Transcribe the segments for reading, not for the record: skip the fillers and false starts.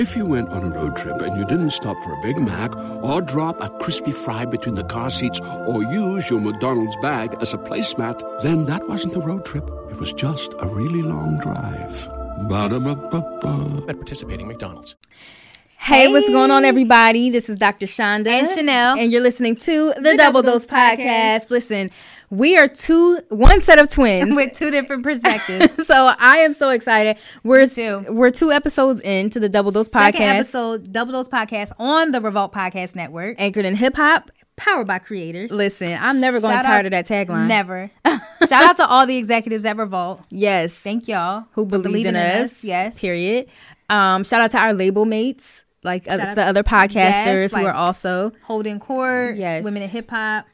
If you went on a road trip and you didn't stop for a Big Mac or drop a crispy fry between the car seats or use your McDonald's bag as a placemat, then that wasn't a road trip. It was just a really long drive. Ba-da-ba-ba-ba. At participating McDonald's. Hey, what's going on, everybody? This is Dr. Shonda. And Chanel. And you're listening to the Double Dose Podcast. Listen, we are one set of twins with two different perspectives. So I am so excited. We're two episodes into the Double Dose Podcast. Second episode, Double Dose Podcast on the Revolt Podcast Network. Anchored in hip hop, powered by creators. Listen, I'm never going to tired of that tagline. Never. Shout out to all the executives at Revolt. Yes. Thank y'all. Who believe in us. Yes. Period. Shout out to our label mates, like the other podcasters who are also holding court. Yes. Women in hip hop.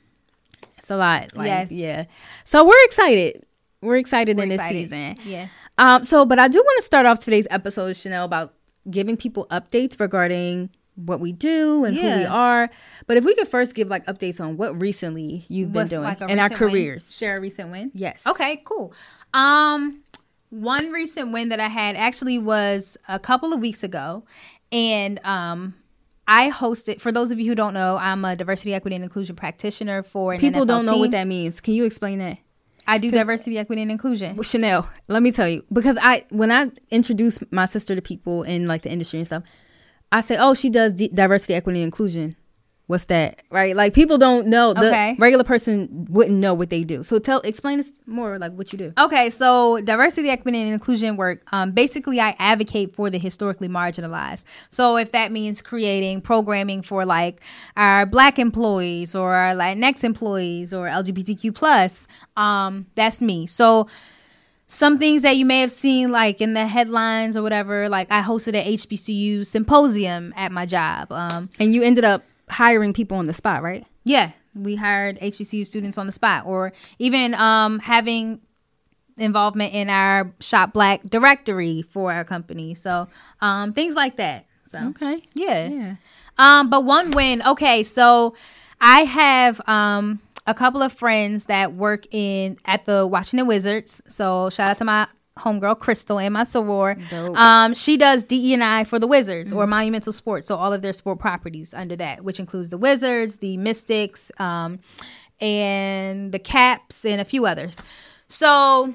It's a lot. Yeah. So we're excited. We're excited in this season. Yeah. But I do want to start off today's episode, Chanel, about giving people updates regarding what we do and who we are. But if we could first give like updates on what recently you've been doing in our careers. Share a recent win. Yes. Okay, cool. One recent win that I had actually was a couple of weeks ago. And I hosted, for those of you who don't know, I'm a diversity, equity, and inclusion practitioner for an NFL team. People don't know what that means. Can you explain that? I do diversity, equity, and inclusion. Well, Chanel, let me tell you, because when I introduce my sister to people in like the industry and stuff, I say, oh, she does diversity, equity, and inclusion. What's that? Right? Like people don't know. The regular person wouldn't know what they do. So explain us more like what you do. Okay. So diversity, equity, and inclusion work. Basically, I advocate for the historically marginalized. So if that means creating programming for like our Black employees or our Latinx employees or LGBTQ+, that's me. So some things that you may have seen like in the headlines or whatever, like I hosted an HBCU symposium at my job. And you ended up hiring people on the spot, right? Yeah, we hired HBCU students on the spot, or even having involvement in our Shop Black directory for our company. So things like that. So okay, yeah. But one win. Okay, so I have a couple of friends that work at the Washington Wizards. So shout out to my homegirl Crystal and my soror. Dope. She does DE&I for the Wizards, or Monumental Sports, so all of their sport properties under that, which includes the Wizards, the Mystics, and the Caps, and a few others. So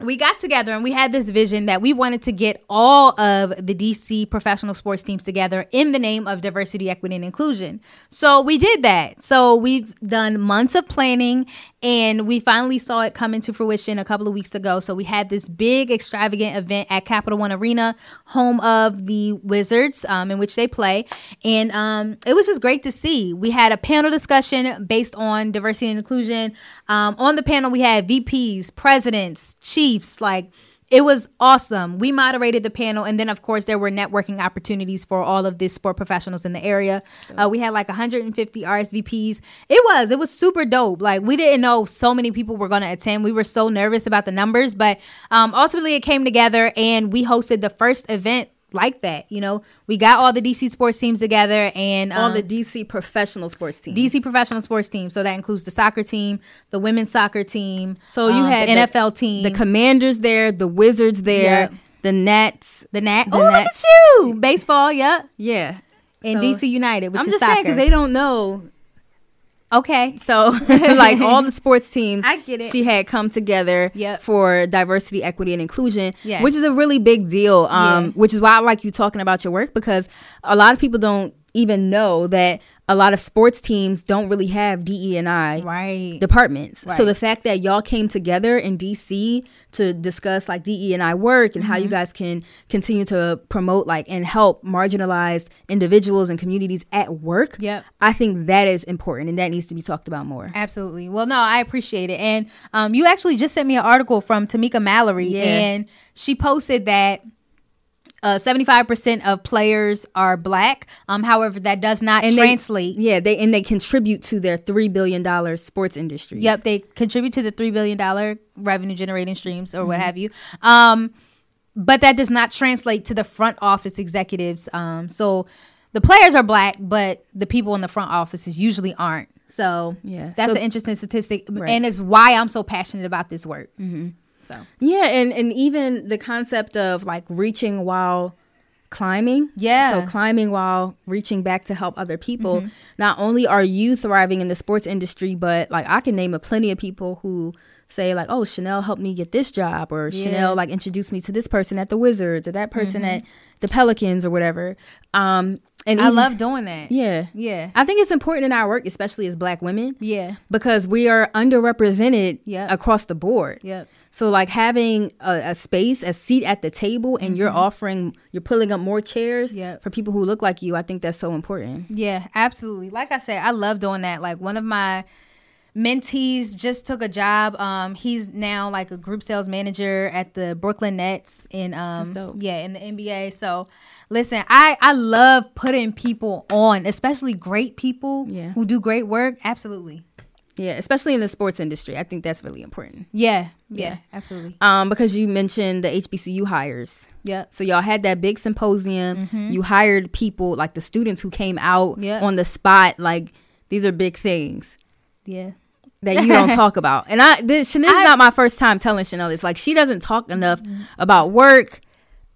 we got together and we had this vision that we wanted to get all of the DC professional sports teams together in the name of diversity, equity, and inclusion. So we did that. So we've done months of planning and we finally saw it come into fruition a couple of weeks ago. So we had this big extravagant event at Capital One Arena, home of the Wizards, in which they play. And it was just great to see. We had a panel discussion based on diversity and inclusion. On the panel, we had VPs, presidents, chiefs. Like, it was awesome. We moderated the panel. And then, of course, there were networking opportunities for all of the sport professionals in the area. We had like 150 RSVPs. It was super dope. Like, we didn't know so many people were going to attend. We were so nervous about the numbers. But ultimately, it came together and we hosted the first event like that. You know, we got all the DC sports teams together and all the DC professional sports teams. So that includes the soccer team, the women's soccer team. So you had the NFL team, the Commanders there, the Wizards there, the Nats. Oh, look at you! Baseball, yeah. And so, DC United, which I'm just saying because they don't know. Okay. So like all the sports teams, I get it. She had come together for diversity, equity, and inclusion, which is a really big deal, which is why I like you talking about your work, because a lot of people don't even know that a lot of sports teams don't really have DE&I departments. Right. So the fact that y'all came together in DC to discuss like DE&I work and how you guys can continue to promote like and help marginalized individuals and communities at work, I think that is important and that needs to be talked about more. Absolutely. Well, no, I appreciate it. And you actually just sent me an article from Tamika Mallory and she posted that 75% of players are Black. However, that does not translate. They contribute to their $3 billion sports industry. Yep, they contribute to the $3 billion revenue generating streams or what have you. But that does not translate to the front office executives. So the players are Black, but the people in the front offices usually aren't. So that's an interesting statistic. Right. And it's why I'm so passionate about this work. So. Yeah, and even the concept of like reaching while climbing. Yeah. So climbing while reaching back to help other people. Mm-hmm. Not only are you thriving in the sports industry, but like I can name a plenty of people who say like, oh, Chanel helped me get this job, or yeah. Chanel like introduced me to this person at the Wizards, or that person mm-hmm. at the Pelicans or whatever. And I love doing that. Yeah. Yeah. I think it's important in our work, especially as Black women. Yeah. Because we are underrepresented yep. across the board. Yep. So like having a space, a seat at the table, and mm-hmm. you're pulling up more chairs yep. for people who look like you. I think that's so important. Yeah, absolutely. Like I said, I love doing that. Like one of my mentees just took a job. He's now like a group sales manager at the Brooklyn Nets in in the NBA. So listen, I love putting people on, especially great people yeah. who do great work. Absolutely. Yeah, especially in the sports industry. I think that's really important. Yeah. Yeah, absolutely. Because you mentioned the HBCU hires. Yeah. So y'all had that big symposium. Mm-hmm. You hired people, like the students who came out yep. on the spot. Like these are big things. Yeah. That you don't talk about. And Chanel's not my first time telling Chanel this. Like, she doesn't talk enough mm-hmm. about work.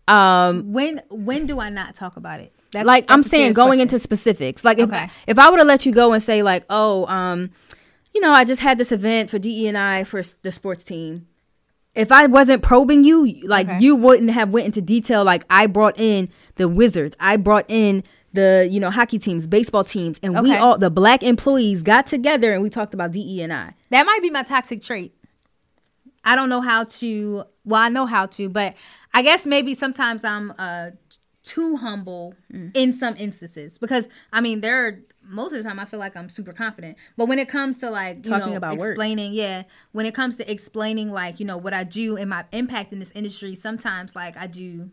When do I not talk about it? That's, like, that's I'm saying going question. Into specifics. Like, if I would have let you go and say, like, oh, you know, I just had this event for DE&I for the sports team. If I wasn't probing you, like, you wouldn't have went into detail. Like, I brought in the Wizards. I brought in the, you know, hockey teams, baseball teams, and we all, the Black employees got together and we talked about DE&I. That might be my toxic trait. I don't know how to, well, I know how to, but I guess maybe sometimes I'm too humble in some instances, because I mean, there are, most of the time I feel like I'm super confident, but when it comes to like, when it comes to explaining like, you know, what I do and my impact in this industry, sometimes like I do,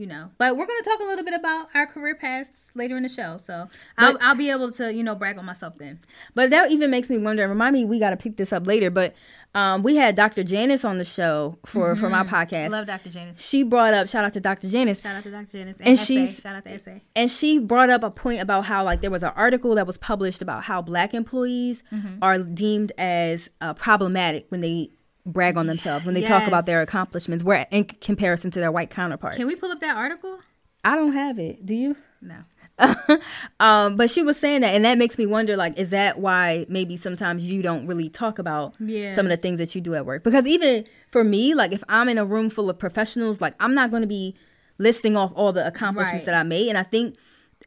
you know, but we're going to talk a little bit about our career paths later in the show. So I'll be able to, you know, brag on myself then. But that even makes me wonder, remind me, we got to pick this up later, but we had Dr. Janice on the show for my podcast. Love Dr. Janice. She brought up, shout out to Dr. Janice. Shout out to Dr. Janice. And shout out to Essay. And she brought up a point about how like there was an article that was published about how Black employees are deemed as problematic when they brag on themselves, when they talk about their accomplishments, where in comparison to their white counterparts. Can we pull up that article? I don't have it. Do you? No. But she was saying that, and that makes me wonder, like, is that why maybe sometimes you don't really talk about some of the things that you do at work? Because even for me, like, if I'm in a room full of professionals, like, I'm not going to be listing off all the accomplishments that I made. And I think,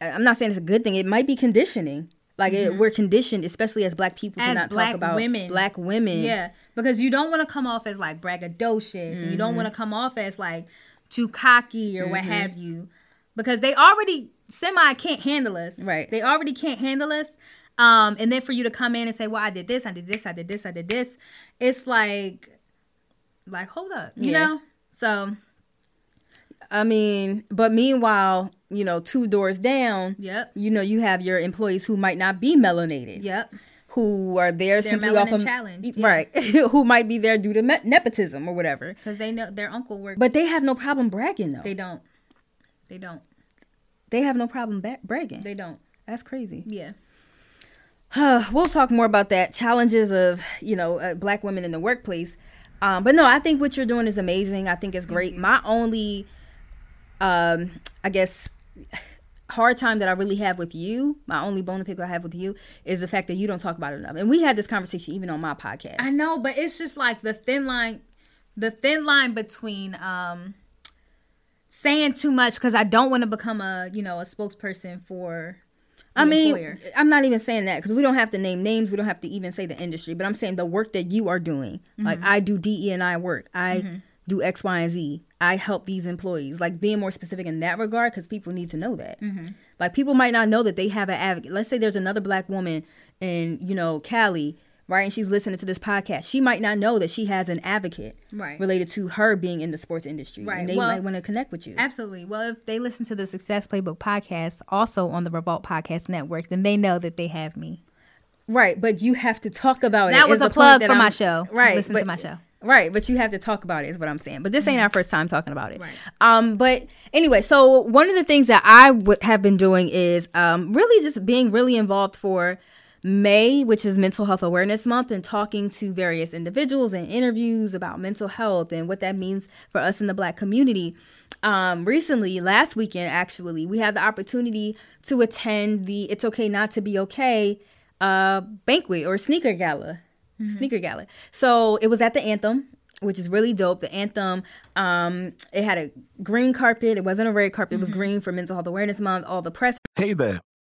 I'm not saying it's a good thing. It might be conditioning. Like, we're conditioned, especially as Black people, to not talk about Black women. Yeah, because you don't want to come off as, like, braggadocious. Mm-hmm. You don't want to come off as, like, too cocky or what have you. Because they already can't handle us. Right. They already can't handle us. And then for you to come in and say, well, I did this, I did this, I did this, I did this. It's like, hold up, you know? So, I mean, but meanwhile, you know, two doors down, you know, you have your employees who might not be melanated, who are there simply off of challenge, right, who might be there due to nepotism or whatever, because they know their uncle worked. But they have no problem bragging, though. They don't. They have no problem bragging. They don't. That's crazy. Yeah. We'll talk more about that, challenges of, you know, Black women in the workplace. But no, I think what you're doing is amazing. I think it's great. My only, I guess, hard time that I really have with you, my only bone to pick I have with you, is the fact that you don't talk about it enough. And we had this conversation even on my podcast. I know, but it's just like the thin line between saying too much, because I don't want to become a spokesperson for employer. I'm not even saying that, because we don't have to name names. We don't have to even say the industry, but I'm saying the work that you are doing. Mm-hmm. Like, I do DE&I work. I do X, Y, and Z. I help these employees. Like, being more specific in that regard, because people need to know that. Mm-hmm. Like, people might not know that they have an advocate. Let's say there's another Black woman in, you know, Cali, right? And she's listening to this podcast. She might not know that she has an advocate related to her being in the sports industry. Right. And they might want to connect with you. Absolutely. Well, if they listen to the Success Playbook podcast, also on the Revolt Podcast Network, then they know that they have me. Right. But you have to talk about That was a plug for my show. Right. Listen to my show. Right, but you have to talk about it, is what I'm saying. But this ain't our first time talking about it. Right. But anyway, so one of the things that I would have been doing is really just being really involved for May, which is Mental Health Awareness Month, and talking to various individuals and interviews about mental health and what that means for us in the Black community. recently, last weekend, actually, we had the opportunity to attend the It's Okay Not to Be Okay banquet or sneaker gala. Mm-hmm. Sneaker gala. So it was at the Anthem, which is really dope. The Anthem, it had a green carpet. It wasn't a red carpet. Mm-hmm. It was green for Mental Health Awareness Month. All the press. Hey there.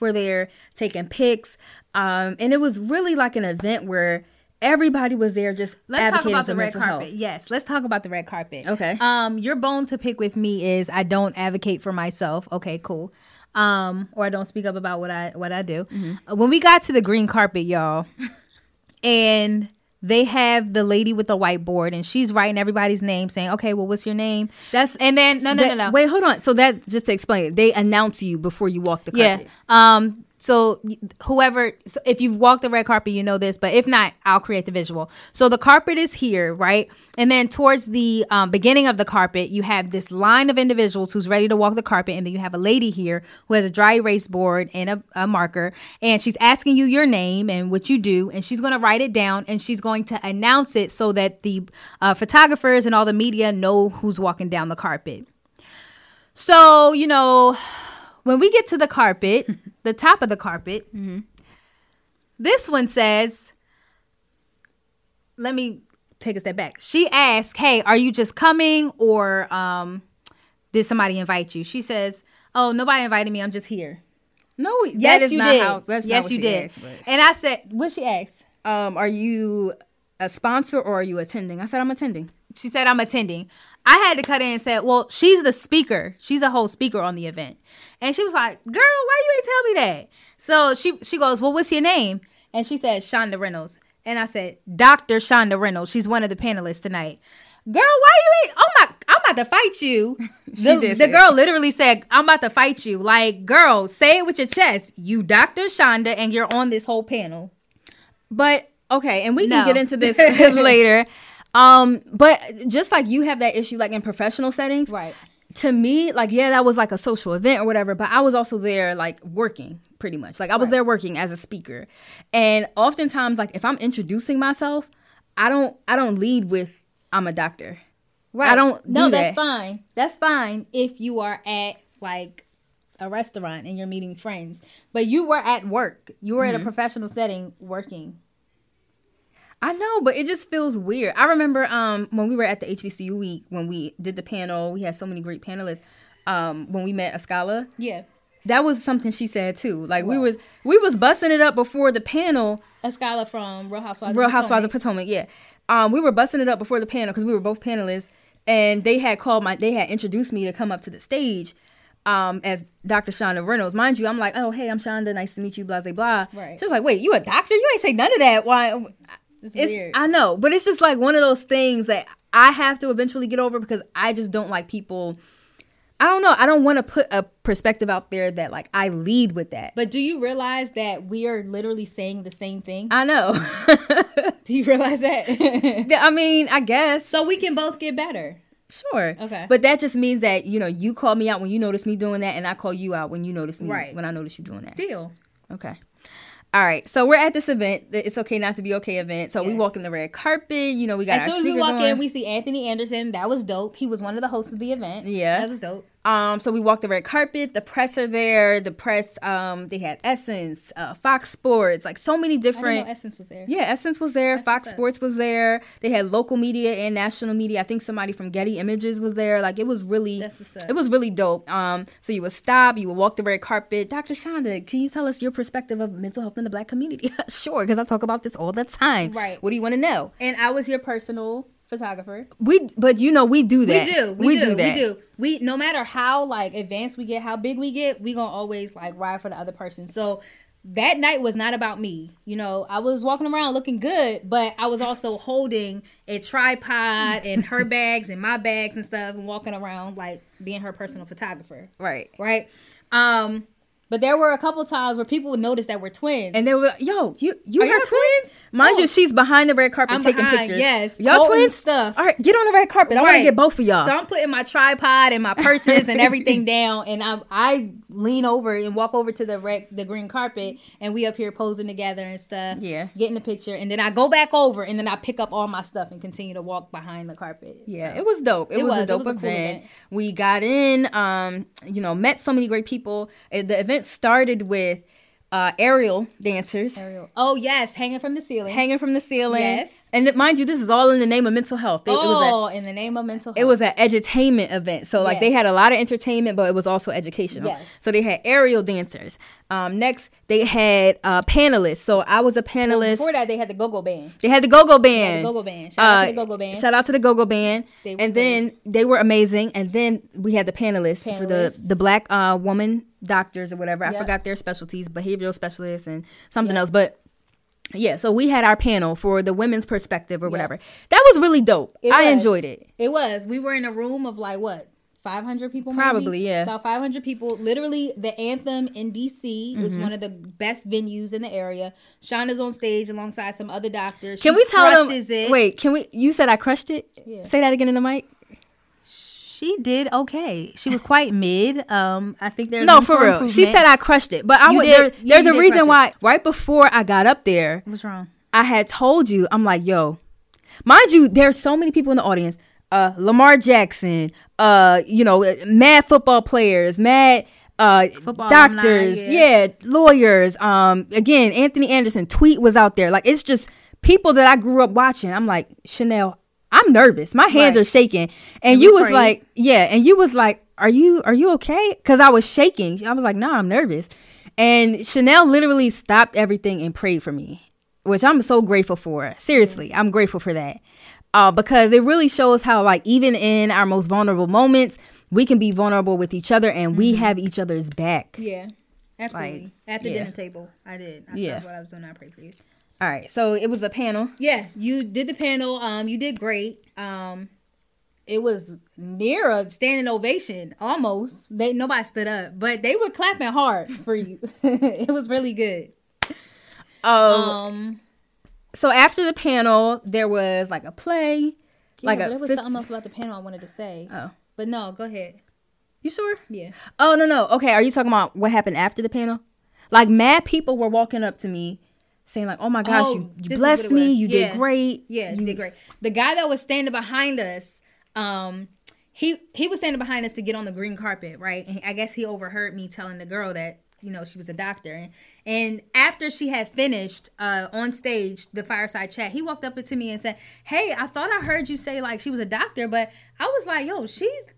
We're there taking pics. And it was really like an event where everybody was there just let's talk about the red carpet. Health. Yes, let's talk about the red carpet. Okay. Your bone to pick with me is I don't advocate for myself. Okay, cool. Or I don't speak up about what I do. Mm-hmm. When we got to the green carpet, y'all, and they have the lady with the whiteboard, and she's writing everybody's name, saying, "Okay, well, what's your name?" No. Wait, hold on. So that's just to explain it. They announce you before you walk the carpet. Yeah. So whoever, if you've walked the red carpet, you know this, but if not, I'll create the visual. So the carpet is here, right? And then towards the beginning of the carpet, you have this line of individuals who's ready to walk the carpet. And then you have a lady here who has a dry erase board and a marker. And she's asking you your name and what you do. And she's going to write it down and she's going to announce it so that the photographers and all the media know who's walking down the carpet. So, you know, when we get to the carpet, the top of the carpet, mm-hmm. This one says, let me take a step back. She asked, hey, are you just coming or did somebody invite you? She says, oh, nobody invited me. I'm just here. No, yes, that is you not did. How, that's yes, not what you she did. Asked, and I said, what she asked? Are you a sponsor or are you attending? I said, I'm attending. She said, I'm attending. I had to cut in and said, well, she's the speaker. She's a whole speaker on the event. And she was like, girl, why you ain't tell me that? So she goes, well, what's your name? And she said, Shonda Reynolds. And I said, Dr. Shonda Reynolds. She's one of the panelists tonight. Girl, why you ain't? Oh my, I'm about to fight you. The girl literally said, I'm about to fight you. Like, girl, say it with your chest. You Dr. Shonda and you're on this whole panel. But, okay, and we can get into this later. But just like you have that issue, like in professional settings, right? To me, like, yeah, that was like a social event or whatever, but I was also there like working pretty much. Like I was there working as a speaker. And oftentimes, like if I'm introducing myself, I don't lead with I'm a doctor. Right. I don't do that. No, that's fine. That's fine if you are at like a restaurant and you're meeting friends, but you were at work. You were mm-hmm. at a professional setting working. I know, but it just feels weird. I remember when we were at the HBCU week, when we did the panel, we had so many great panelists. When we met Ascala, yeah, that was something she said too. Like wow. we was busting it up before the panel. Ascala from Real Housewives of Potomac, yeah. We were busting it up before the panel because we were both panelists, and they had introduced me to come up to the stage. As Dr. Shonda Reynolds, mind you, I'm like, oh hey, I'm Shonda, nice to meet you, blah blah blah. Right. She was like, wait, you a doctor? You ain't say none of that. Why? It's weird. I know, but it's just like one of those things that I have to eventually get over because I just don't like people. I don't know. I don't want to put a perspective out there that like I lead with that. But do you realize that we are literally saying the same thing? I know. Do you realize that? I mean, I guess. So we can both get better. Sure. Okay. But that just means that, you know, you call me out when you notice me doing that and I call you out when you notice me when I notice you doing that. Deal. Okay. All right, so we're at this event, the It's Okay Not to Be Okay event. So we walk in the red carpet. You know, we got our sneakers on. As soon as we walk in, we see Anthony Anderson. That was dope. He was one of the hosts of the event. Yeah. That was dope. So we walked the red carpet, the press are there, the press, they had Essence, Fox Sports, like so many different. I didn't know Essence was there. Yeah, Essence was there. That's Fox Sports was there. They had local media and national media. I think somebody from Getty Images was there. Like it was really, it was really dope. So you would stop, you would walk the red carpet. Dr. Shonda, can you tell us your perspective of mental health in the Black community? Sure, because I talk about this all the time. Right. What do you want to know? And I was your personal photographer. We do that. We do that. We, no matter how like advanced we get, how big we get, we gonna always like ride for the other person. So that night was not about me. You know, I was walking around looking good, but I was also holding a tripod and her bags and my bags and stuff and walking around like being her personal photographer. Right. But there were a couple times where people would notice that we're twins. And they were like, yo, you are twins? Mind you, she's behind the red carpet taking pictures. Yes. Y'all twins? Stuff. All right, get on the red carpet. Right. I want to get both of y'all. So I'm putting my tripod and my purses and everything down. And I lean over and walk over to the green carpet. And we up here posing together and stuff. Yeah. Getting the picture. And then I go back over. And then I pick up all my stuff and continue to walk behind the carpet. Yeah, it was dope. It was a dope event. Cool event. We got in, met so many great people. The event started with aerial dancers. Oh, yes. Hanging from the ceiling. Yes. And mind you, this is all in the name of mental health. In the name of mental health. It was an edutainment event. So, like, they had a lot of entertainment, but it was also educational. Yes. So, they had aerial dancers. Next, they had panelists. So, I was a panelist. Before that, they had the go-go band. Shout out to the go-go band. They were amazing. And then we had the panelists. For the Black woman doctors or whatever. I forgot their specialties, behavioral specialists and something else. But yeah, so we had our panel for the women's perspective or whatever. That was really dope. Enjoyed it. It was. We were in a room of like what? 500 people probably, maybe? About 500 people. Literally, the Anthem in DC is one of the best venues in the area. Shonda's on stage alongside some other doctors. Can we tell them? Wait, can we? You said I crushed it? Yeah. Say that again in the mic. She did okay. She was quite mid. I think there's no for real. She said I crushed it, but there's a reason why. Right before I got up there, what's wrong? I had told you. I'm like, yo, mind you, there's so many people in the audience. Lamar Jackson. Mad football players. Mad. Football doctors. Alumni, yeah, lawyers. Again, Anthony Anderson. Tweet was out there. Like it's just people that I grew up watching. I'm like Chanel. I'm nervous. My hands are shaking. And you was like, yeah. And you was like, are you okay? Because I was shaking. I was like, nah, I'm nervous. And Chanel literally stopped everything and prayed for me, which I'm so grateful for. Seriously, I'm grateful for that. Because it really shows how like even in our most vulnerable moments, we can be vulnerable with each other and we have each other's back. Yeah, absolutely. Like, at the dinner table, I did. I stopped what I was doing. I prayed for you. All right, so it was a panel. Yeah, you did the panel. You did great. It was near a standing ovation, almost. Nobody stood up, but they were clapping hard for you. It was really good. So after the panel, there was like a play. Yeah, like but there was something else about the panel I wanted to say. Oh, but no, go ahead. You sure? Yeah. Oh no. Okay, are you talking about what happened after the panel? Like mad people were walking up to me. Saying like, oh my gosh, you blessed me. You did great. Yeah, you did great. The guy that was standing behind us, he was standing behind us to get on the green carpet, right? And I guess he overheard me telling the girl that, you know, she was a doctor. And after she had finished on stage, the fireside chat, he walked up to me and said, hey, I thought I heard you say like she was a doctor, but I was like, yo,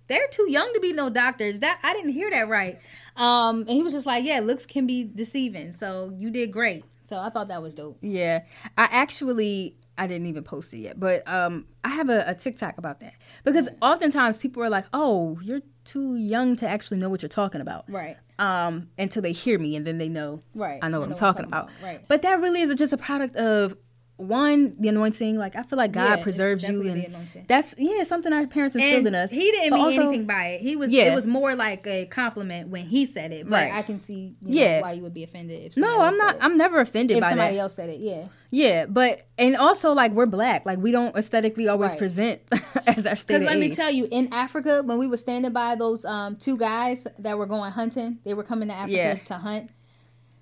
they're too young to be no doctors. That I didn't hear that right. And he was just like, yeah, looks can be deceiving. So you did great. So I thought that was dope. Yeah. I didn't even post it yet, but I have a TikTok about that. Because oftentimes people are like, oh, you're too young to actually know what you're talking about. Right. Until they hear me and then they know I know what I'm talking about. Right. But that really is just a product of, one, the anointing. Like I feel like God preserves you, and that's something our parents instilled in us. He didn't mean anything by it. It was more like a compliment when he said it. But I can see why you would be offended. I'm never offended by that. If somebody else said it, yeah. But and also like we're black, like we don't aesthetically always present as our stated age. Because let me tell you, in Africa when we were standing by those two guys that were going hunting, they were coming to Africa to hunt.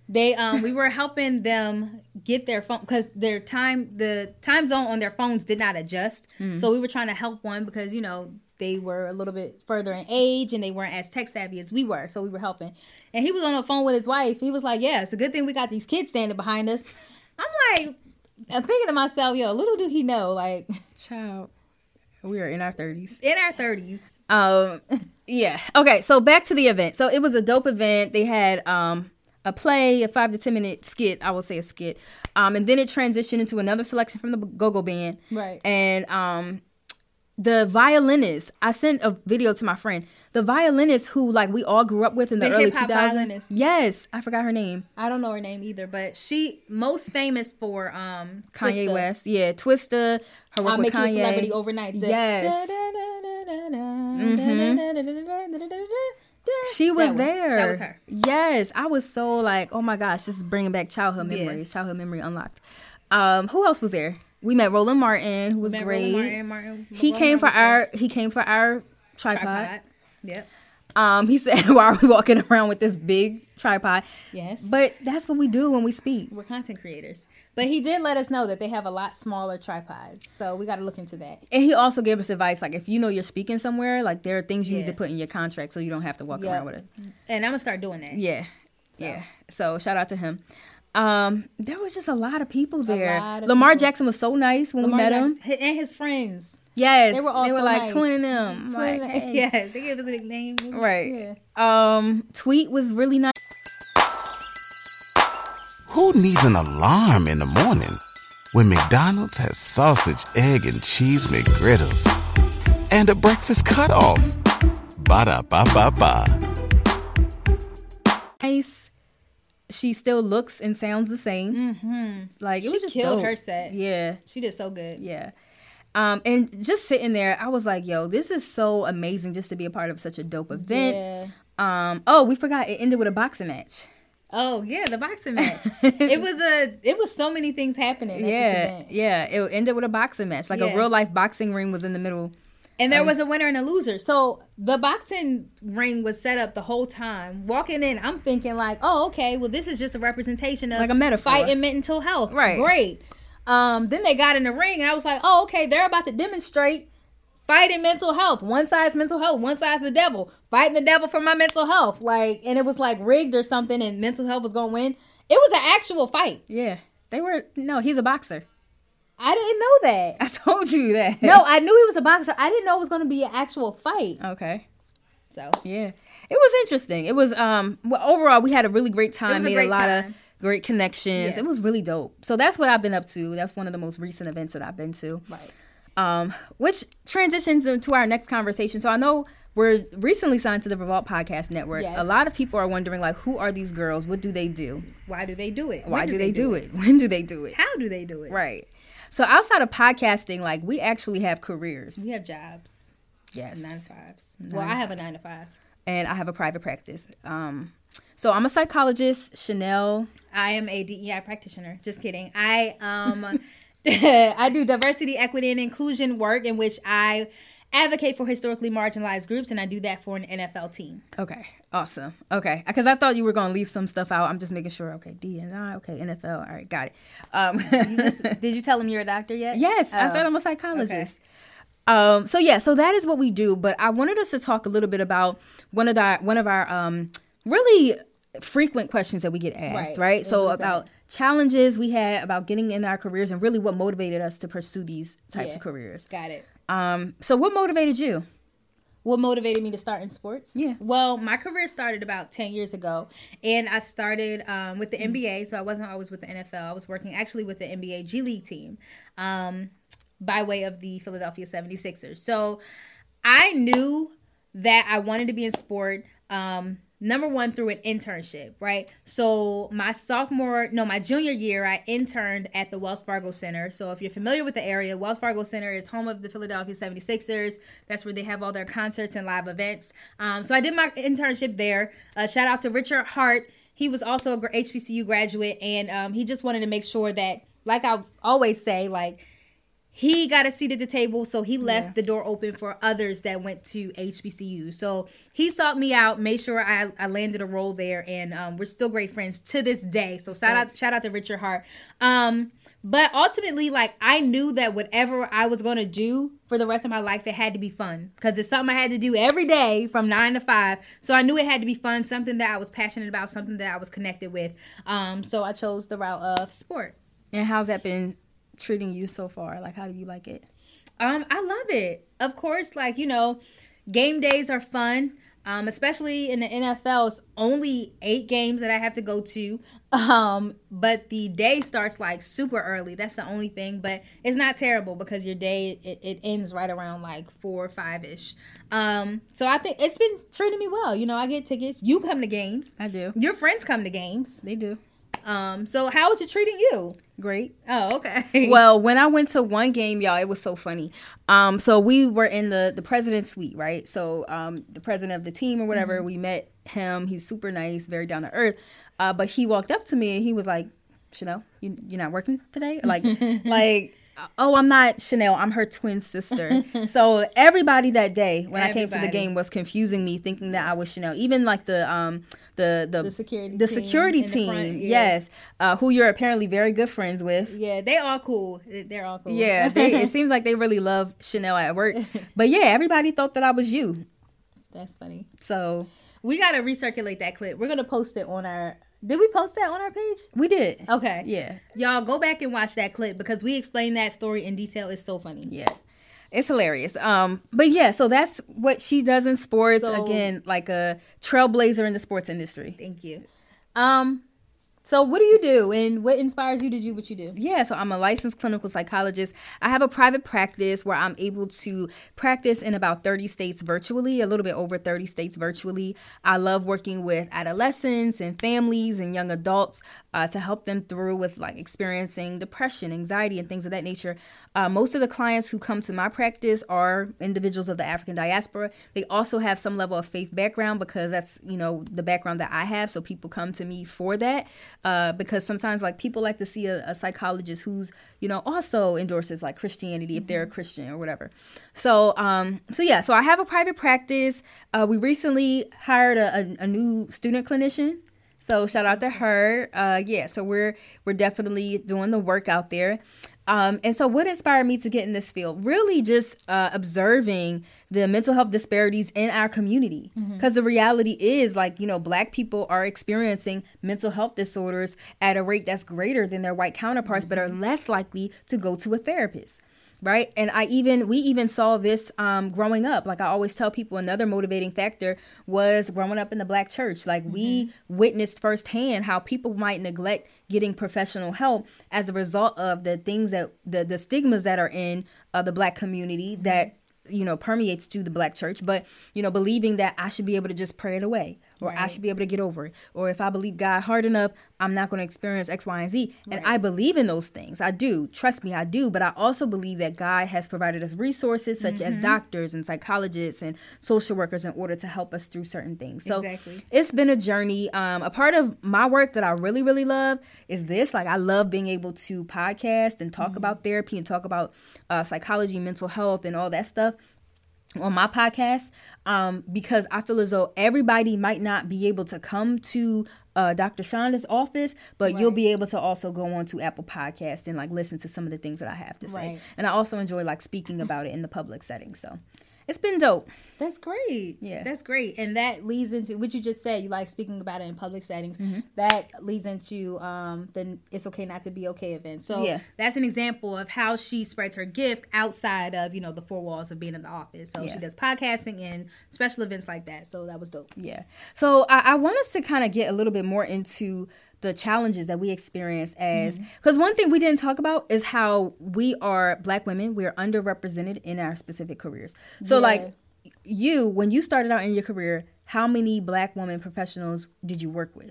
They we were helping them get their phone because the time zone on their phones did not adjust. So we were trying to help one because, you know, they were a little bit further in age and they weren't as tech savvy as we were. So we were helping. And he was on the phone with his wife. He was like, yeah, it's a good thing we got these kids standing behind us. I'm like, I'm thinking to myself, yo, little do he know, like. Child, we are in our 30s. In our 30s. Yeah. Okay, so back to the event. So it was a dope event. They had a play, a 5 to 10 minute skit, I will say a skit. And then it transitioned into another selection from the Go-Go Band. Right. And the violinist, I sent a video to my friend. The violinist who, like, we all grew up with in the early 2000s. Violinist. Yes. I forgot her name. I don't know her name either, but she most famous for Kanye Twista. West. Yeah, Twista. Her work with Kanye. I'll Make You a Celebrity Overnight. Yes. She was there. That was her. Yes. I was so like, oh my gosh, this is bringing back childhood memories. Yeah. Childhood memory unlocked. Who else was there? We met Roland Martin, who was great. He came for our tripod. Yep. He said, why are we walking around with this big tripod? Yes. But that's what we do when we speak. We're content creators. But he did let us know that they have a lot smaller tripods. So we got to look into that. And he also gave us advice. Like, if you know you're speaking somewhere, like, there are things you need to put in your contract so you don't have to walk around with it. And I'm going to start doing that. Yeah. So. Yeah. So shout out to him. There was just a lot of people there. Lamar Jackson was so nice when we met him. And his friends. Yes, they were so like nice. Twin them. Like, hey. Yeah, they gave us a nickname. Right. Yeah. Tweet was really nice. Who needs an alarm in the morning when McDonald's has sausage, egg, and cheese McGriddles and a breakfast cutoff? Ba da ba ba ba. Nice. She still looks and sounds the same. Mm-hmm. Like she just killed her set. Yeah, she did so good. Yeah. And just sitting there, I was like, yo, this is so amazing just to be a part of such a dope event. Yeah. Oh, we forgot it ended with a boxing match. Oh, yeah, the boxing match. It was so many things happening. Yeah, it ended with a boxing match. Like a real life boxing ring was in the middle. And there was a winner and a loser. So the boxing ring was set up the whole time. Walking in, I'm thinking like, oh, okay, well, this is just a representation of like a metaphor. Fight and mental health. Right. Great. Then they got in the ring and I was like, oh, okay, they're about to demonstrate fighting mental health. One side's mental health, one side's the devil. Fighting the devil for my mental health. Like, and it was like rigged or something and mental health was going to win. It was an actual fight. Yeah. He's a boxer. I didn't know that. I told you that. No, I knew he was a boxer. I didn't know it was going to be an actual fight. Okay. So. Yeah. It was interesting. It was, overall, we had a really great time. Great connections. Yeah. It was really dope. So that's what I've been up to. That's one of the most recent events that I've been to. Right. Which transitions into our next conversation. So I know we're recently signed to the Revolt Podcast Network. Yes. A lot of people are wondering, like, who are these girls? What do they do? Why do they do it? Why do they do it? When do they do it? How do they do it? Right. So outside of podcasting, like, we actually have careers. We have jobs. Yes. 9 to 5s. Well, I have a 9 to 5. And I have a private practice. So I'm a psychologist, Chanel. I am a DEI practitioner. Just kidding. I do diversity, equity, and inclusion work in which I advocate for historically marginalized groups, and I do that for an NFL team. Okay. Awesome. Okay. Because I thought you were going to leave some stuff out. I'm just making sure. Okay. DEI. Okay. NFL. All right. Got it. Did you tell them you're a doctor yet? Yes. I said I'm a psychologist. Okay. So that is what we do. But I wanted us to talk a little bit about one of our really frequent questions that we get asked, right? So about challenges we had about getting in our careers and really what motivated us to pursue these types of careers. Got it. So what motivated you? What motivated me to start in sports? Yeah. Well, my career started about 10 years ago, and I started with the NBA, so I wasn't always with the NFL. I was working actually with the NBA G League team by way of the Philadelphia 76ers. So I knew that I wanted to be in sport, number one, through an internship, right? So my junior year, I interned at the Wells Fargo Center. So if you're familiar with the area, Wells Fargo Center is home of the Philadelphia 76ers. That's where they have all their concerts and live events. So I did my internship there. Shout out to Richard Hart. He was also a HBCU graduate, and he just wanted to make sure that, like I always say, like, he got a seat at the table, so he left the door open for others that went to HBCU. So he sought me out, made sure I landed a role there, and we're still great friends to this day. So shout out to Richard Hart. But ultimately, like, I knew that whatever I was going to do for the rest of my life, it had to be fun. Because it's something I had to do every day from 9 to 5. So I knew it had to be fun, something that I was passionate about, something that I was connected with. So I chose the route of sport. And how's that been treating you so far? Like, how do you like it? I love it. Of course, like, you know, game days are fun. Especially in the NFL, it's only 8 games that I have to go to. But the day starts like super early. That's the only thing. But it's not terrible because your day, it ends right around like 4 or 5-ish. So I think it's been treating me well. You know, I get tickets. You come to games. I do. Your friends come to games. They do. So how is it treating you? Great. Oh, okay. Well, when I went to one game, y'all, it was so funny. So we were in the president's suite, right? So the president of the team or whatever, mm-hmm. we met him. He's super nice, very down to earth. But he walked up to me and he was like, Chanel, you're not working today? Like, oh, I'm not Chanel. I'm her twin sister. So everybody that day when I came to the game was confusing me, thinking that I was Chanel. Even like the security team. Front, yeah. Yes, who you're apparently very good friends with. Yeah, they all cool. They're all cool. Yeah, it seems like they really love Chanel at work. But yeah, everybody thought that I was you. That's funny. So we gotta recirculate that clip. We're gonna post it on our. Did we post that on our page? We did. Okay. Yeah. Y'all go back and watch that clip because we explained that story in detail. It's so funny. Yeah. It's hilarious. But yeah, so that's what she does in sports. So, again, like a trailblazer in the sports industry. Thank you. So what do you do and what inspires you to do what you do? Yeah, so I'm a licensed clinical psychologist. I have a private practice where I'm able to practice in about 30 states virtually, a little bit over 30 states virtually. I love working with adolescents and families and young adults to help them through with like experiencing depression, anxiety, and things of that nature. Most of the clients who come to my practice are individuals of the African diaspora. They also have some level of faith background because that's, you know, the background that I have. So people come to me for that. Because sometimes like people like to see a psychologist who's, you know, also endorses like Christianity if they're a Christian or whatever. So yeah, so I have a private practice. We recently hired a new student clinician. So shout out to her. Yeah, so we're definitely doing the work out there. And so what inspired me to get in this field? Really just observing the mental health disparities in our community. Because the reality is like, you know, Black people are experiencing mental health disorders at a rate that's greater than their white counterparts, but are less likely to go to a therapist. Right. And we even saw this growing up. Like I always tell people, another motivating factor was growing up in the Black church. Like we witnessed firsthand how people might neglect getting professional help as a result of the things that the stigmas that are in the Black community that, you know, permeates through the Black church. But, you know, believing that I should be able to just pray it away or I should be able to get over it. Or if I believe God hard enough, I'm not going to experience X, Y, and Z. And I believe in those things. I do. Trust me, I do. But I also believe that God has provided us resources such as doctors and psychologists and social workers in order to help us through certain things. So it's been a journey. A part of my work that I really, really love is this. Like I love being able to podcast and talk about therapy and talk about psychology, mental health, and all that stuff on my podcast, because I feel as though everybody might not be able to come to Dr. Shonda's office, but you'll be able to also go on to Apple Podcast and like listen to some of the things that I have to say. And I also enjoy like speaking about it in the public setting. So it's been dope. That's great. Yeah, that's great. And that leads into what you just said. You like speaking about it in public settings. That leads into the It's Okay Not to Be Okay event. So that's an example of how she spreads her gift outside of, you know, the four walls of being in the office. So she does podcasting and special events like that. So that was dope. Yeah. So I want us to kind of get a little bit more into the challenges that we experience as, because one thing we didn't talk about is how we are Black women, we're underrepresented in our specific careers. So like you, when you started out in your career, how many Black women professionals did you work with?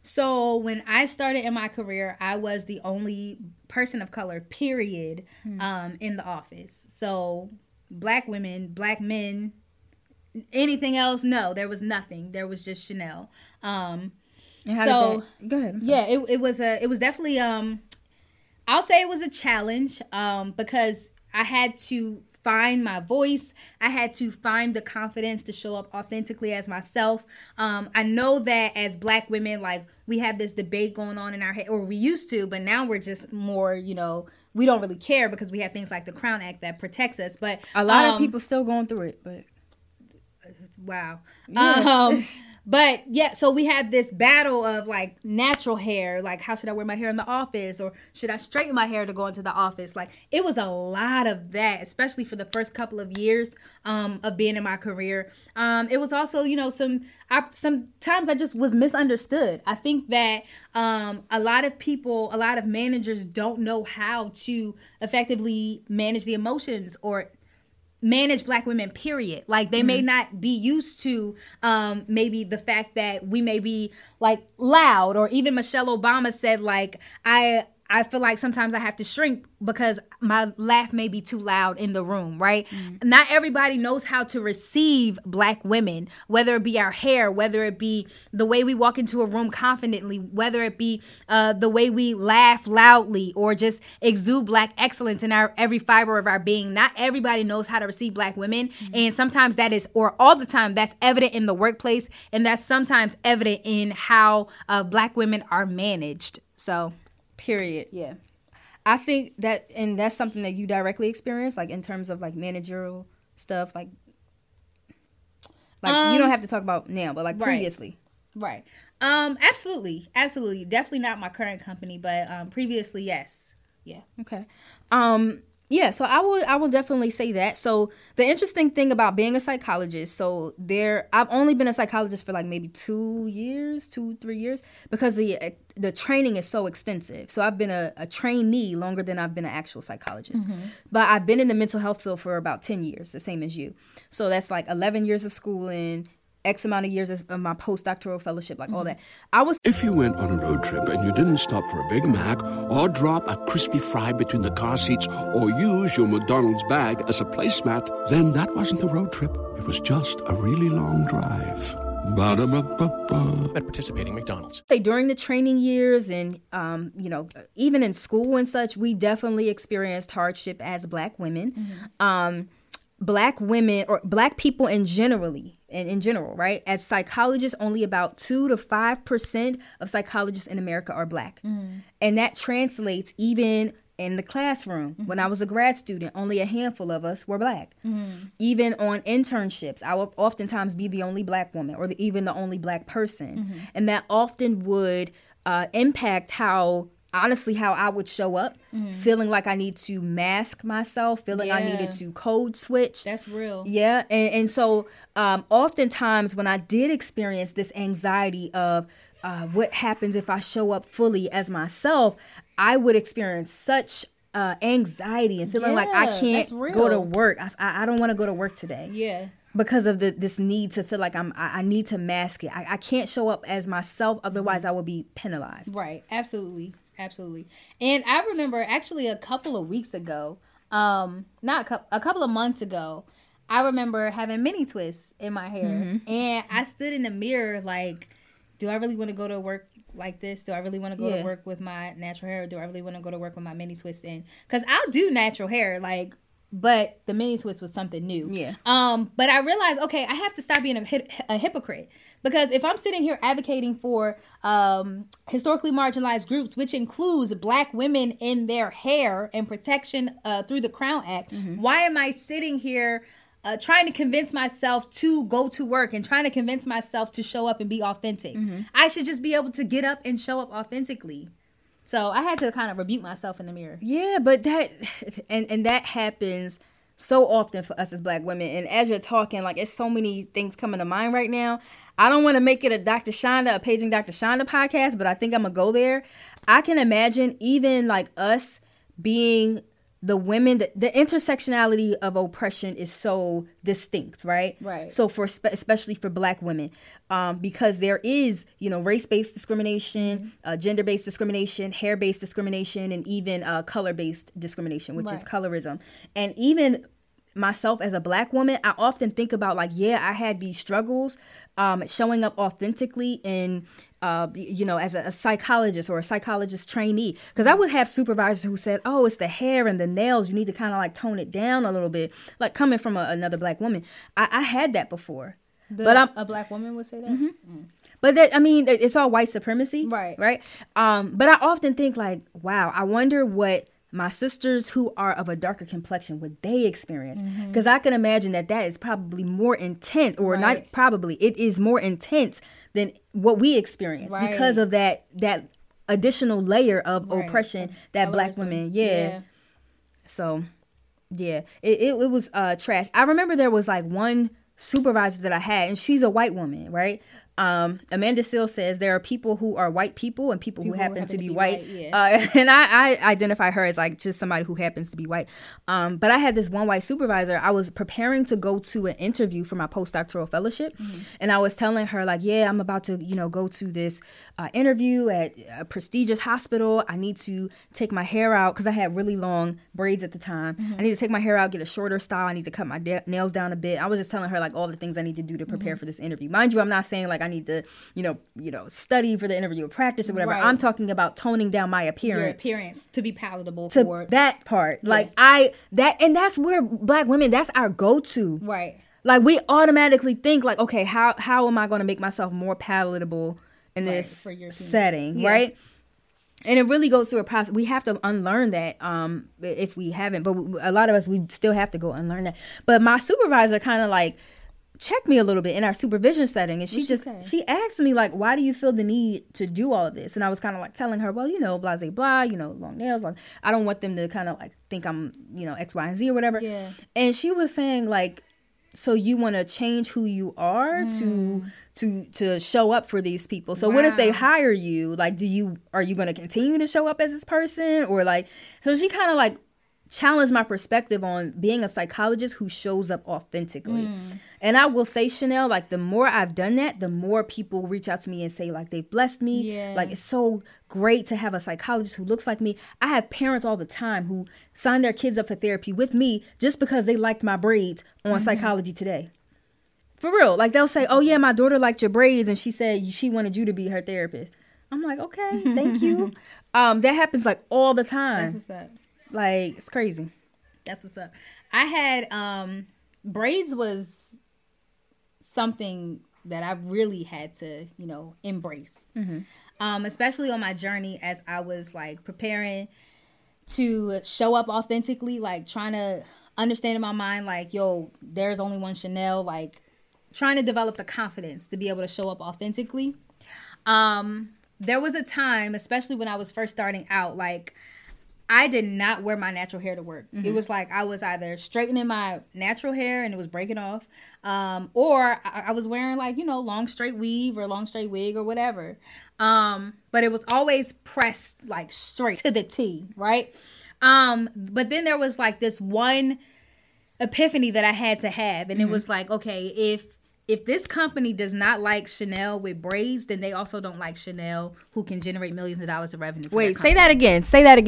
So when I started in my career, I was the only person of color, period, in the office. So Black women, Black men, anything else? No, there was nothing. There was just Chanel. So go ahead. Yeah, it was definitely I'll say it was a challenge because I had to find my voice. I had to find the confidence to show up authentically as myself. I know that as Black women, like, we have this debate going on in our head, or we used to, but now we're just more, you know, we don't really care because we have things like the Crown Act that protects us. But a lot of people still going through it, but wow. Yeah. But yeah, so we have this battle of like natural hair, like how should I wear my hair in the office, or should I straighten my hair to go into the office? Like it was a lot of that, especially for the first couple of years of being in my career. It was also, you know, sometimes I just was misunderstood. I think that a lot of managers don't know how to effectively manage the emotions or manage Black women, period. Like they mm-hmm. may not be used to maybe the fact that we may be like loud, or even Michelle Obama said like, I feel like sometimes I have to shrink because my laugh may be too loud in the room, right? Mm-hmm. Not everybody knows how to receive Black women, whether it be our hair, whether it be the way we walk into a room confidently, whether it be the way we laugh loudly or just exude Black excellence in our every fiber of our being. Not everybody knows how to receive Black women. Mm-hmm. And sometimes that is, or all the time, that's evident in the workplace. And that's sometimes evident in how Black women are managed. So... period. Yeah. I think that, and that's something that you directly experienced, like in terms of like managerial stuff, like you don't have to talk about now, but like right. previously. Right. Absolutely. Absolutely. Definitely not my current company, but previously, yes. Yeah. Okay. Yeah, so I will definitely say that. So the interesting thing about being a psychologist, so I've only been a psychologist for like maybe 2 years, 3 years, because the training is so extensive. So I've been a trainee longer than I've been an actual psychologist. Mm-hmm. But I've been in the mental health field for about 10 years, the same as you. So that's like 11 years of schooling, X amount of years of my postdoctoral fellowship, like mm-hmm. all that. If you went on a road trip and you didn't stop for a Big Mac or drop a crispy fry between the car seats or use your McDonald's bag as a placemat, then that wasn't a road trip. It was just a really long drive. Ba-da-ba-ba-ba. At participating McDonald's. Say during the training years and, you know, even in school and such, we definitely experienced hardship as Black women. Mm-hmm. Black women, or Black people in general, right? As psychologists, only about 2 to 5% of psychologists in America are Black. Mm-hmm. And that translates even in the classroom. Mm-hmm. When I was a grad student, only a handful of us were Black. Mm-hmm. Even on internships, I would oftentimes be the only Black woman or even the only Black person. Mm-hmm. And that often would impact how I would show up, mm-hmm. feeling like I need to mask myself, feeling yeah. I needed to code switch. That's real. Yeah. And so oftentimes when I did experience this anxiety of what happens if I show up fully as myself, I would experience such anxiety and feeling like I can't go to work. I don't want to go to work today. Yeah. Because of this need to feel like I need to mask it. I can't show up as myself. Otherwise, I will be penalized. Right. Absolutely. Absolutely. And I remember actually a couple of weeks ago, a couple of months ago, I remember having mini twists in my hair. Mm-hmm. And I stood in the mirror like, do I really want to go to work like this? Do I really want to go to work with my natural hair? Or do I really want to go to work with my mini twists in? Because I'll do natural hair, like, but the mini twist was something new. Yeah. But I realized, okay, I have to stop being a hypocrite. Because if I'm sitting here advocating for historically marginalized groups, which includes Black women in their hair and protection through the Crown Act, mm-hmm. why am I sitting here trying to convince myself to go to work and trying to convince myself to show up and be authentic? Mm-hmm. I should just be able to get up and show up authentically. So I had to kind of rebuke myself in the mirror. Yeah, but that and that happens so often for us as Black women. And as you're talking, like, it's so many things coming to mind right now. I don't want to make it a Paging Dr. Shonda podcast, but I think I'm going to go there. I can imagine even, like, us being the women, the intersectionality of oppression is so distinct, right? Right. So especially for Black women, because there is, you know, race-based discrimination, mm-hmm. Gender-based discrimination, hair-based discrimination, and even color-based discrimination, which is colorism. And even myself as a Black woman, I often think about like, I had these struggles showing up authentically in, you know, as a psychologist or a psychologist trainee, because I would have supervisors who said, oh, it's the hair and the nails. You need to kind of like tone it down a little bit, like coming from another Black woman. I had that before. But a black woman would say that. Mm-hmm. Mm. But that, I mean, it's all white supremacy, right? Right. But I often think like, wow, I wonder what my sisters who are of a darker complexion, what they experience, because I can imagine that is probably more intense, or not probably, it is more intense than what we experience because of that additional layer of oppression that black women, So, yeah, it was trash. I remember there was like one supervisor that I had, and she's a white woman, right? Amanda Seal says there are people who are white people and people who happen to be white. And I identify her as like just somebody who happens to be white. But I had this one white supervisor. I was preparing to go to an interview for my postdoctoral fellowship. And I was telling her like, yeah, I'm about to, go to this interview at a prestigious hospital. I need to take my hair out because I had really long braids at the time. I need to take my hair out, get a shorter style. I need to cut my nails down a bit. I was just telling her like all the things I need to do to prepare for this interview. Mind you, I'm not saying like I need to, study for the interview or practice or whatever. I'm talking about toning down my appearance. Your appearance to be palatable for that part. Yeah. Like that's where black women, that's our go-to. Right. Like we automatically think like, okay, how am I going to make myself more palatable in this setting, right? And it really goes through a process. We have to unlearn that if we haven't, but a lot of us, we still have to go unlearn that. But my supervisor kind of like, check me a little bit in our supervision setting, and she asked me like, why do you feel the need to do all of this? And I was kind of like telling her, well, blase blah, long nails, I don't want them to kind of like think I'm X, Y, and Z or whatever. Yeah. And she was saying like, so you want to change who you are to show up for these people. So what if they hire you? Like, are you going to continue to show up as this person, or like? So she kind of like challenge my perspective on being a psychologist who shows up authentically. And I will say, Chanel, like the more I've done that, the more people reach out to me and say like they've blessed me. Yeah. Like it's so great to have a psychologist who looks like me. I have parents all the time who sign their kids up for therapy with me just because they liked my braids on Psychology Today. For real. Like they'll say, oh yeah, my daughter liked your braids and she said she wanted you to be her therapist. I'm like, okay, thank you. That happens like all the time. That's what's up. Like, it's crazy. That's what's up. I had, braids was something that I really had to, embrace. Especially on my journey as I was, like, preparing to show up authentically, like, trying to understand in my mind, like, yo, there's only one Chanel, like, trying to develop the confidence to be able to show up authentically. There was a time, especially when I was first starting out, like, I did not wear my natural hair to work. It was like I was either straightening my natural hair and it was breaking off, or I was wearing like, long straight weave or long straight wig or whatever. But it was always pressed like straight to the T, right? But then there was like this one epiphany that I had to have. And it was like, okay, if this company does not like Chanel with braids, then they also don't like Chanel who can generate millions of dollars of revenue. Wait, say that again. Say that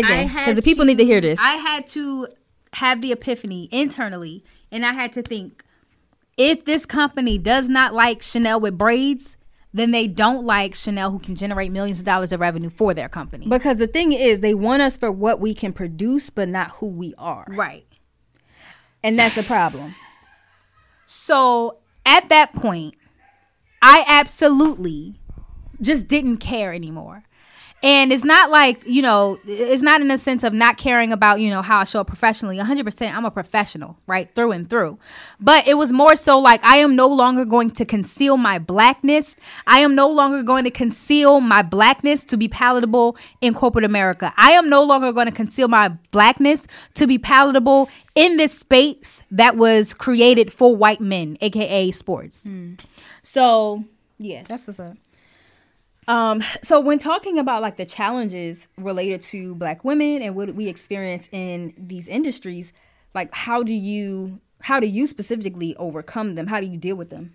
again, because the people need to hear this. I had to have the epiphany internally, and I had to think, if this company does not like Chanel with braids, then they don't like Chanel who can generate millions of dollars of revenue for their company. Because the thing is, they want us for what we can produce, but not who we are. Right. And that's a problem. So at that point, I absolutely just didn't care anymore. And it's not like, it's not in the sense of not caring about, how I show up professionally. 100%, I'm a professional, right? Through and through. But it was more so like, I am no longer going to conceal my blackness. I am no longer going to conceal my blackness to be palatable in corporate America. I am no longer going to conceal my blackness to be palatable in this space that was created for white men, aka sports. So, yeah, that's what's up. So when talking about like the challenges related to black women and what we experience in these industries, like how do you specifically overcome them? How do you deal with them?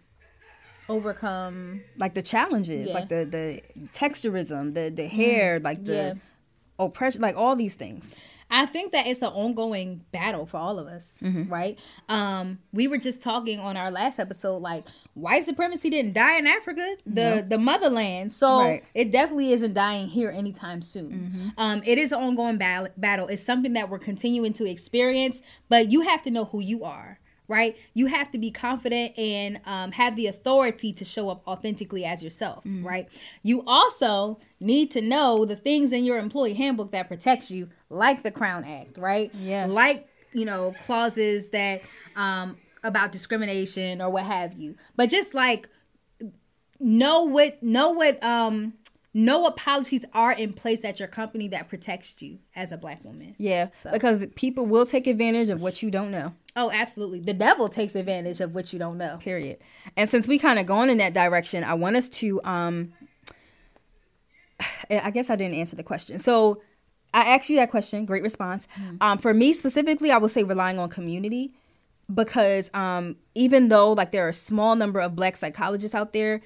Overcome like the challenges, like the texturism, the hair, like the oppression, like all these things. I think that it's an ongoing battle for all of us, right? We were just talking on our last episode, like white supremacy didn't die in Africa, the motherland. So it definitely isn't dying here anytime soon. It is an ongoing battle. It's something that we're continuing to experience, but you have to know who you are, right? You have to be confident and have the authority to show up authentically as yourself, right? You also need to know the things in your employee handbook that protects you, like the Crown Act, right? Yeah. Like, you know, clauses that about discrimination or what have you. But just like know what policies are in place at your company that protects you as a black woman. Yeah, so. Because people will take advantage of what you don't know. Oh, absolutely. The devil takes advantage of what you don't know. Period. And since we kind of gone in that direction, I want us to, I guess I didn't answer the question. So I asked you that question. Great response. For me specifically, I would say relying on community, because even though like there are a small number of black psychologists out there,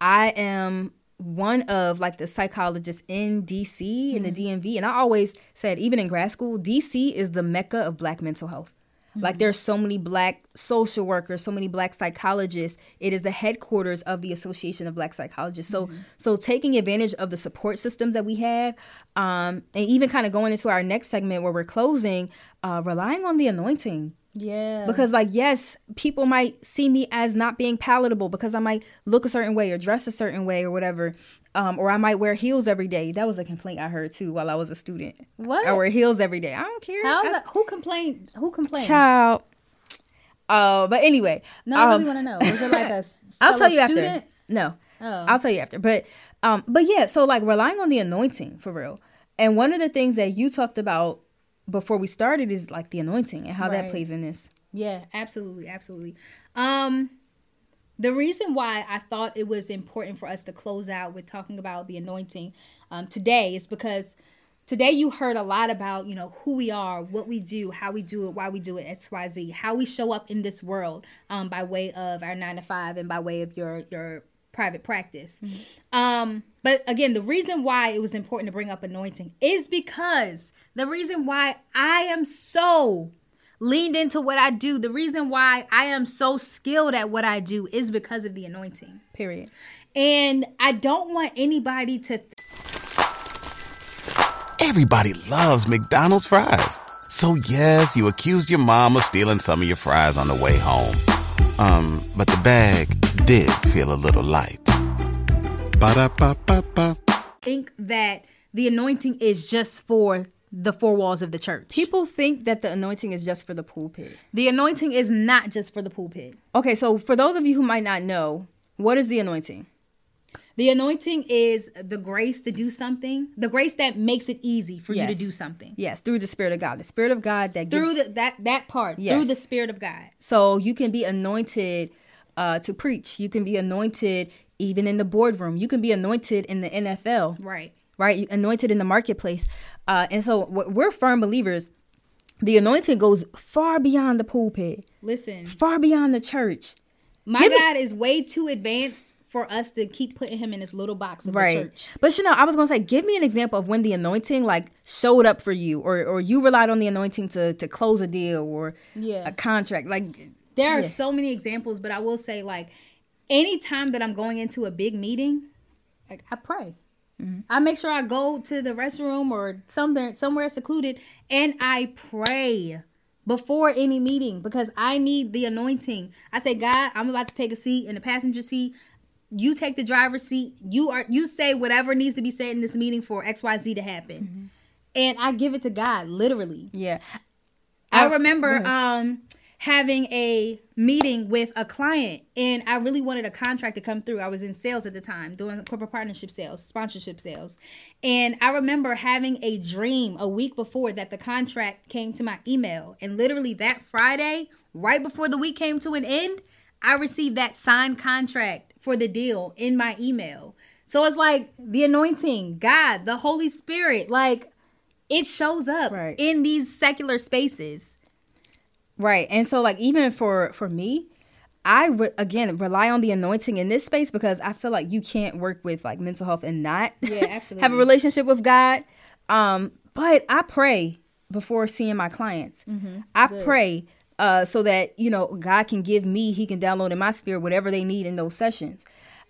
I am one of like the psychologists in DC, in the DMV. And I always said, even in grad school, DC is the mecca of black mental health. Like there's so many black social workers, so many black psychologists. It is the headquarters of the Association of Black Psychologists. So so taking advantage of the support systems that we have, and even kind of going into our next segment where we're closing, relying on the anointing. Yeah. Because like, yes, people might see me as not being palatable because I might look a certain way or dress a certain way or whatever. Or I might wear heels every day. That was a complaint I heard too while I was a student. What? I wear heels every day. I don't care. Who complained? Child. But anyway. No, I really want to know. Was it like a I'll tell you student? After. No. Oh. I'll tell you after. But yeah, so like relying on the anointing for real. And one of the things that you talked about before we started is like the anointing and how that plays in this. Yeah, absolutely, absolutely. The reason why I thought it was important for us to close out with talking about the anointing today is because today you heard a lot about, you know, who we are, what we do, how we do it, why we do it, X, Y, Z, how we show up in this world by way of our 9 to 5 and by way of your private practice. But again, the reason why it was important to bring up anointing is because the reason why I am so leaned into what I do, the reason why I am so skilled at what I do is because of the anointing. Period. And I don't want anybody to... Everybody loves McDonald's fries. So yes, you accused your mom of stealing some of your fries on the way home. But the bag did feel a little light. Ba-da-ba-ba-ba. I think that the anointing is just for the four walls of the church. People think that the anointing is just for the pulpit. The anointing is not just for the pulpit. Okay, so for those of you who might not know, what is the anointing? The anointing is the grace to do something, the grace that makes it easy for you to do something. Yes, through the Spirit of God. The Spirit of God that gives... Through that part, through the Spirit of God. So you can be anointed to preach. You can be anointed even in the boardroom. You can be anointed in the NFL. Right? Anointed in the marketplace. And so we're firm believers. The anointing goes far beyond the pulpit. Listen. Far beyond the church. God is way too advanced for us to keep putting him in this little box of the church. But you know, I was going to say, give me an example of when the anointing like showed up for you, or you relied on the anointing to close a deal or a contract. Like there are so many examples, but I will say like any time that I'm going into a big meeting, like, I pray. I make sure I go to the restroom or somewhere secluded and I pray before any meeting because I need the anointing. I say, God, I'm about to take a seat in the passenger seat. You take the driver's seat. You say whatever needs to be said in this meeting for XYZ to happen. And I give it to God, literally. Yeah. I remember having a meeting with a client, and I really wanted a contract to come through. I was in sales at the time, doing corporate partnership sales, sponsorship sales. And I remember having a dream a week before that the contract came to my email. And literally that Friday, right before the week came to an end, I received that signed contract for the deal in my email. So it's like the anointing, God, the Holy Spirit, like it shows up in these secular spaces. Right. And so like even for me, I again rely on the anointing in this space because I feel like you can't work with like mental health and not have a relationship with God. But I pray before seeing my clients. I pray so that, you know, God can give me, he can download in my spirit whatever they need in those sessions.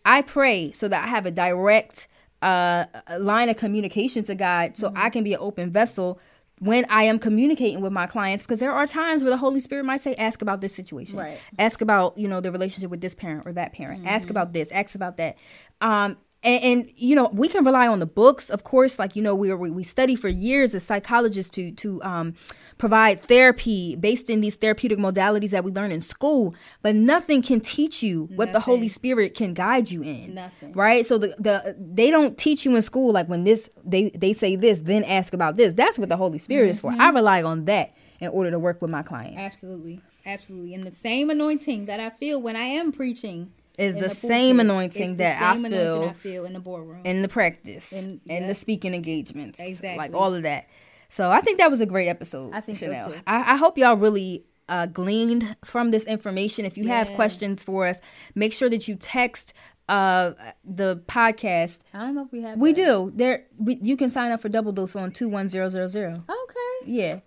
I pray so that I have a direct line of communication to God so I can be an open vessel when I am communicating with my clients, because there are times where the Holy Spirit might say, ask about this situation. Right. Ask about, you know, the relationship with this parent or that parent. Mm-hmm. Ask about this. Ask about that. And, you know, we can rely on the books, of course, like, you know, we study for years as psychologists to provide therapy based in these therapeutic modalities that we learn in school. But nothing can teach you what the Holy Spirit can guide you in. Nothing. Right. So they don't teach you in school, like when this they say this, then ask about this. That's what the Holy Spirit is for. I rely on that in order to work with my clients. Absolutely. Absolutely. And the same anointing that I feel when I am preaching is the same anointing that I feel in the boardroom, in the practice, in the speaking engagements, exactly, like all of that. So I think that was a great episode. I think Chanel. So too. I hope y'all really gleaned from this information. If you have questions for us, make sure that you text the podcast. I don't know if we have. We do. You can sign up for Double Dose on 21000. Okay. Yeah.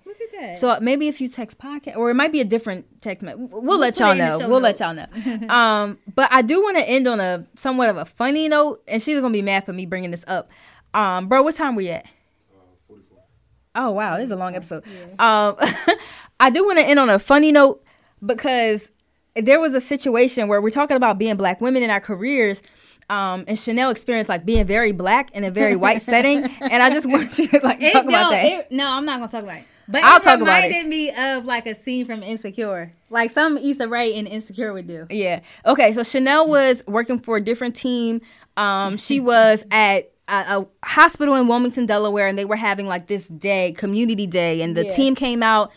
So maybe if you text podcast, or it might be a different text message. We'll let y'all know. We'll let y'all know. But I do want to end on a somewhat of a funny note, and she's gonna be mad for me bringing this up. Bro, what time we at? 44. Oh wow, this is a long episode. Yeah. I do want to end on a funny note because there was a situation where we're talking about being black women in our careers. And Chanel experienced like being very black in a very white setting, and I just want you to like talk about that. I'm not gonna talk about it. But I'll talk about it. It reminded me of like a scene from Insecure, like some Issa Rae in Insecure would do. Yeah. Okay. So Chanel was working for a different team. She was at a hospital in Wilmington, Delaware, and they were having like this day, community day, and the team came out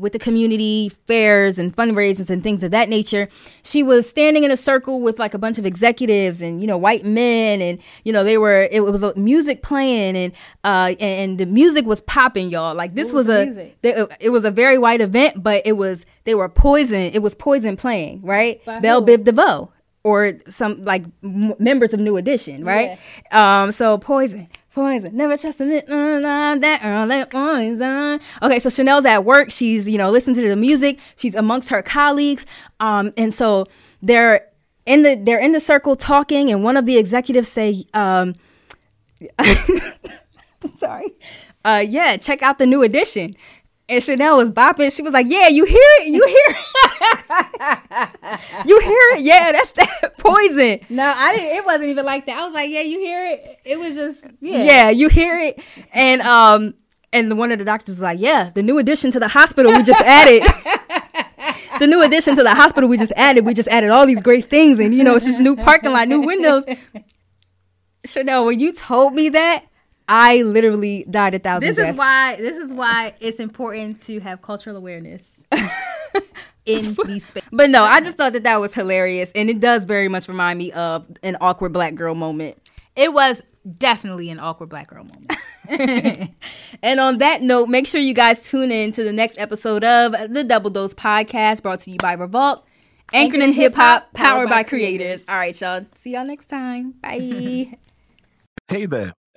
with the community fairs and fundraisers and things of that nature. She was standing in a circle with like a bunch of executives and, you know, white men, and, you know, it was music playing, and the music was popping, y'all. Like this it was a very white event, but it was Poison playing, right? By Bell Biv DeVoe or some like members of New Edition, right? Yeah. So Poison, never trust in it. That early poison. Okay, so Chanel's at work. She's, you know, listening to the music. She's amongst her colleagues, and so they're in the circle talking. And one of the executives say, "Sorry, check out the New Edition." And Chanel was bopping. She was like, "Yeah, you hear it, you hear it. Yeah, that's that Poison." No, I didn't. It wasn't even like that. I was like, "Yeah, you hear it." It was just, yeah, you hear it. And and one of the doctors was like, "Yeah, the new addition to the hospital we just added." The new addition to the hospital we just added. We just added all these great things, and you know, it's just new parking lot, new windows. Chanel, when you told me that, I literally died a thousand deaths. This is why it's important to have cultural awareness in these spaces. But no, I just thought that was hilarious, and it does very much remind me of an awkward black girl moment. It was definitely an awkward black girl moment. And on that note, make sure you guys tune in to the next episode of the Double Dose Podcast, brought to you by Revolt, anchored in hip hop, powered by creators. All right, y'all. See y'all next time. Bye. Hey there.